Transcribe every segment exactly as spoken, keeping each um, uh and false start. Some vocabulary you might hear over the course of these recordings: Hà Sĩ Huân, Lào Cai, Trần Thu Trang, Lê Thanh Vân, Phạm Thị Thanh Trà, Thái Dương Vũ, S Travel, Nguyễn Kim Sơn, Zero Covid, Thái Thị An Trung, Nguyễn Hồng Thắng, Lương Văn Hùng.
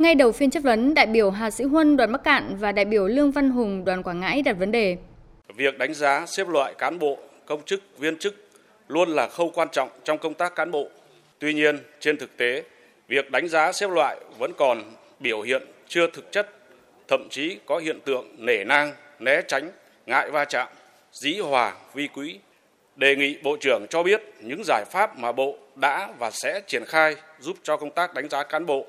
Ngay đầu phiên chất vấn, đại biểu Hà Sĩ Huân đoàn Bắc Kạn và đại biểu Lương Văn Hùng đoàn Quảng Ngãi đặt vấn đề. Việc đánh giá xếp loại cán bộ, công chức, viên chức luôn là khâu quan trọng trong công tác cán bộ. Tuy nhiên, trên thực tế, việc đánh giá xếp loại vẫn còn biểu hiện chưa thực chất, thậm chí có hiện tượng nể nang, né tránh, ngại va chạm, dĩ hòa vi quý. Đề nghị Bộ trưởng cho biết những giải pháp mà Bộ đã và sẽ triển khai giúp cho công tác đánh giá cán bộ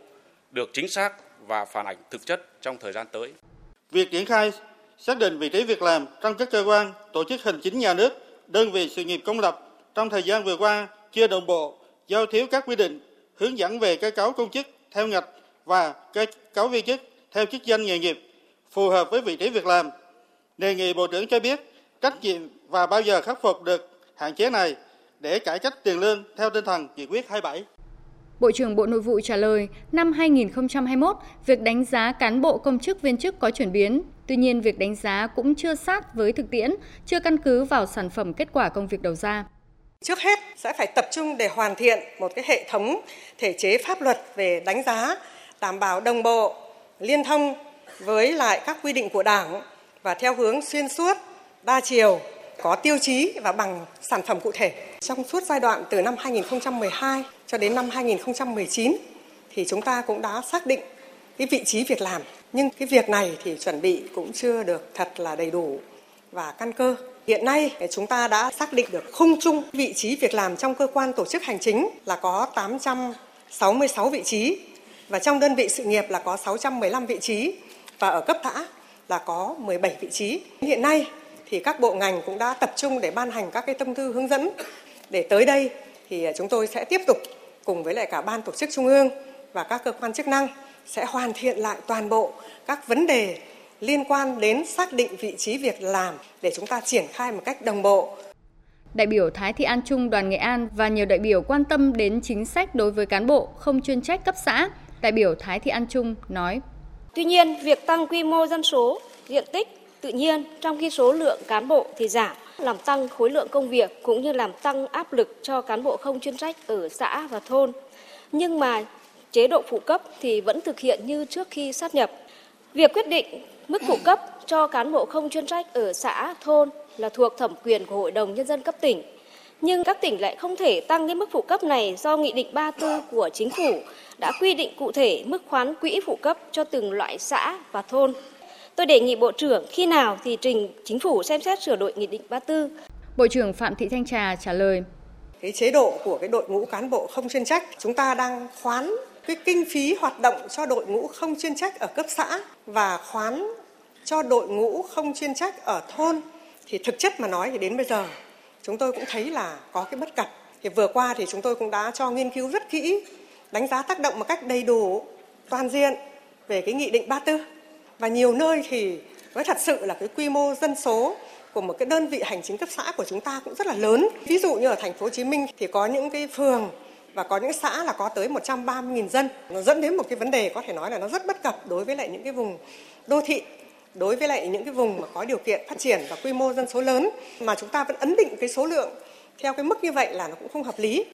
được chính xác và phản ảnh thực chất trong thời gian tới. Việc triển khai xác định vị trí việc làm trong các cơ quan, tổ chức hành chính nhà nước, đơn vị sự nghiệp công lập trong thời gian vừa qua chưa đồng bộ, do thiếu các quy định, hướng dẫn về cơ cấu công chức theo ngạch và cơ cấu viên chức theo chức danh nghề nghiệp phù hợp với vị trí việc làm. Đề nghị Bộ trưởng cho biết trách nhiệm và bao giờ khắc phục được hạn chế này để cải cách tiền lương theo tinh thần Nghị quyết hai mươi bảy. Bộ trưởng Bộ Nội vụ trả lời, năm hai nghìn không trăm hai mươi mốt, việc đánh giá cán bộ công chức viên chức có chuyển biến. Tuy nhiên, việc đánh giá cũng chưa sát với thực tiễn, chưa căn cứ vào sản phẩm kết quả công việc đầu ra. Trước hết, sẽ phải tập trung để hoàn thiện một cái hệ thống thể chế pháp luật về đánh giá, đảm bảo đồng bộ, liên thông với lại các quy định của Đảng và theo hướng xuyên suốt, đa chiều, có tiêu chí và bằng sản phẩm cụ thể. Trong suốt giai đoạn từ năm hai nghìn không trăm mười hai cho đến năm hai nghìn không trăm mười chín thì chúng ta cũng đã xác định cái vị trí việc làm, nhưng cái việc này thì chuẩn bị cũng chưa được thật là đầy đủ và căn cơ. Hiện nay chúng ta đã xác định được khung chung vị trí việc làm trong cơ quan tổ chức hành chính là có tám trăm sáu mươi sáu vị trí và trong đơn vị sự nghiệp là có sáu trăm mười lăm vị trí và ở cấp xã là có mười bảy vị trí. Hiện nay thì các bộ ngành cũng đã tập trung để ban hành các cái tâm tư hướng dẫn. Để tới đây thì chúng tôi sẽ tiếp tục cùng với lại cả ban tổ chức trung ương và các cơ quan chức năng sẽ hoàn thiện lại toàn bộ các vấn đề liên quan đến xác định vị trí việc làm để chúng ta triển khai một cách đồng bộ. Đại biểu Thái Thị An Trung đoàn Nghệ An và nhiều đại biểu quan tâm đến chính sách đối với cán bộ không chuyên trách cấp xã. Đại biểu Thái Thị An Trung nói: Tuy nhiên, việc tăng quy mô dân số, diện tích tự nhiên trong khi số lượng cán bộ thì giảm, làm tăng khối lượng công việc cũng như làm tăng áp lực cho cán bộ không chuyên trách ở xã và thôn. Nhưng mà chế độ phụ cấp thì vẫn thực hiện như trước khi sát nhập. Việc quyết định mức phụ cấp cho cán bộ không chuyên trách ở xã, thôn là thuộc thẩm quyền của Hội đồng Nhân dân cấp tỉnh. Nhưng các tỉnh lại không thể tăng cái mức phụ cấp này do Nghị định ba mươi tư của Chính phủ đã quy định cụ thể mức khoán quỹ phụ cấp cho từng loại xã và thôn. Tôi đề nghị Bộ trưởng khi nào thì trình Chính phủ xem xét sửa đổi Nghị định ba mươi tư. Bộ trưởng Phạm Thị Thanh Trà trả lời. Cái chế độ của cái đội ngũ cán bộ không chuyên trách, chúng ta đang khoán cái kinh phí hoạt động cho đội ngũ không chuyên trách ở cấp xã và khoán cho đội ngũ không chuyên trách ở thôn. Thì thực chất mà nói thì đến bây giờ chúng tôi cũng thấy là có cái bất cập. Thì vừa qua thì chúng tôi cũng đã cho nghiên cứu rất kỹ, đánh giá tác động một cách đầy đủ, toàn diện về cái Nghị định ba mươi tư. Và nhiều nơi thì nói thật sự là cái quy mô dân số của một cái đơn vị hành chính cấp xã của chúng ta cũng rất là lớn. Ví dụ như ở thành phố Hồ Chí Minh thì có những cái phường và có những xã là có tới một trăm ba mươi nghìn dân. Nó dẫn đến một cái vấn đề có thể nói là nó rất bất cập đối với lại những cái vùng đô thị, đối với lại những cái vùng mà có điều kiện phát triển và quy mô dân số lớn mà chúng ta vẫn ấn định cái số lượng theo cái mức như vậy là nó cũng không hợp lý.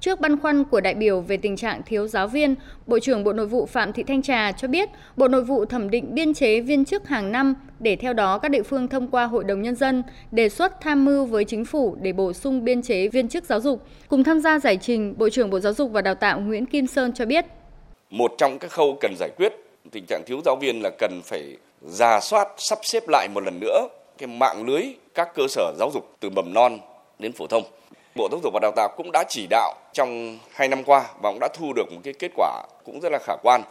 Trước băn khoăn của đại biểu về tình trạng thiếu giáo viên, Bộ trưởng Bộ Nội vụ Phạm Thị Thanh Trà cho biết Bộ Nội vụ thẩm định biên chế viên chức hàng năm để theo đó các địa phương thông qua Hội đồng Nhân dân đề xuất tham mưu với Chính phủ để bổ sung biên chế viên chức giáo dục. Cùng tham gia giải trình, Bộ trưởng Bộ Giáo dục và Đào tạo Nguyễn Kim Sơn cho biết. Một trong các khâu cần giải quyết tình trạng thiếu giáo viên là cần phải rà soát, sắp xếp lại một lần nữa cái mạng lưới các cơ sở giáo dục từ mầm non đến phổ thông. Bộ Giáo dục và Đào tạo cũng đã chỉ đạo trong hai năm qua và cũng đã thu được một cái kết quả cũng rất là khả quan.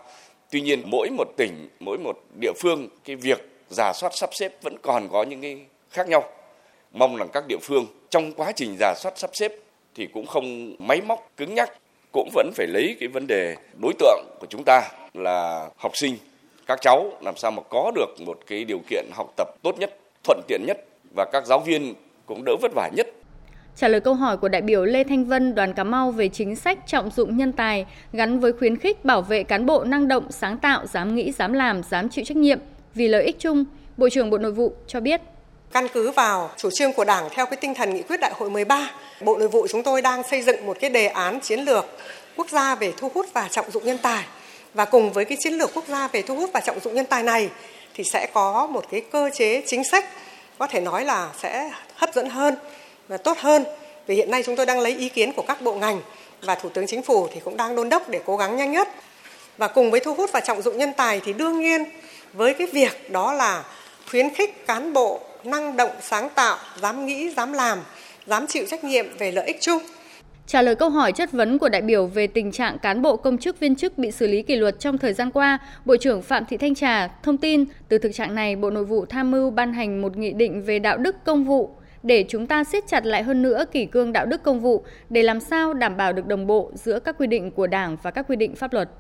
Tuy nhiên, mỗi một tỉnh, mỗi một địa phương, cái việc rà soát sắp xếp vẫn còn có những cái khác nhau. Mong rằng các địa phương trong quá trình rà soát sắp xếp thì cũng không máy móc cứng nhắc, cũng vẫn phải lấy cái vấn đề đối tượng của chúng ta là học sinh, các cháu làm sao mà có được một cái điều kiện học tập tốt nhất, thuận tiện nhất và các giáo viên cũng đỡ vất vả nhất. Trả lời câu hỏi của đại biểu Lê Thanh Vân, đoàn Cà Mau về chính sách trọng dụng nhân tài gắn với khuyến khích bảo vệ cán bộ năng động, sáng tạo, dám nghĩ, dám làm, dám chịu trách nhiệm vì lợi ích chung, Bộ trưởng Bộ Nội vụ cho biết. Căn cứ vào chủ trương của Đảng theo cái tinh thần nghị quyết đại hội mười ba, Bộ Nội vụ chúng tôi đang xây dựng một cái đề án chiến lược quốc gia về thu hút và trọng dụng nhân tài. Và cùng với cái chiến lược quốc gia về thu hút và trọng dụng nhân tài này thì sẽ có một cái cơ chế chính sách có thể nói là sẽ hấp dẫn hơn và tốt hơn. Vì hiện nay chúng tôi đang lấy ý kiến của các bộ ngành và Thủ tướng Chính phủ thì cũng đang đôn đốc để cố gắng nhanh nhất. Và cùng với thu hút và trọng dụng nhân tài thì đương nhiên với cái việc đó là khuyến khích cán bộ năng động, sáng tạo, dám nghĩ, dám làm, dám chịu trách nhiệm về lợi ích chung. Trả lời câu hỏi chất vấn của đại biểu về tình trạng cán bộ công chức viên chức bị xử lý kỷ luật trong thời gian qua, Bộ trưởng Phạm Thị Thanh Trà thông tin từ thực trạng này, Bộ Nội vụ tham mưu ban hành một nghị định về đạo đức công vụ để chúng ta siết chặt lại hơn nữa kỷ cương đạo đức công vụ để làm sao đảm bảo được đồng bộ giữa các quy định của Đảng và các quy định pháp luật.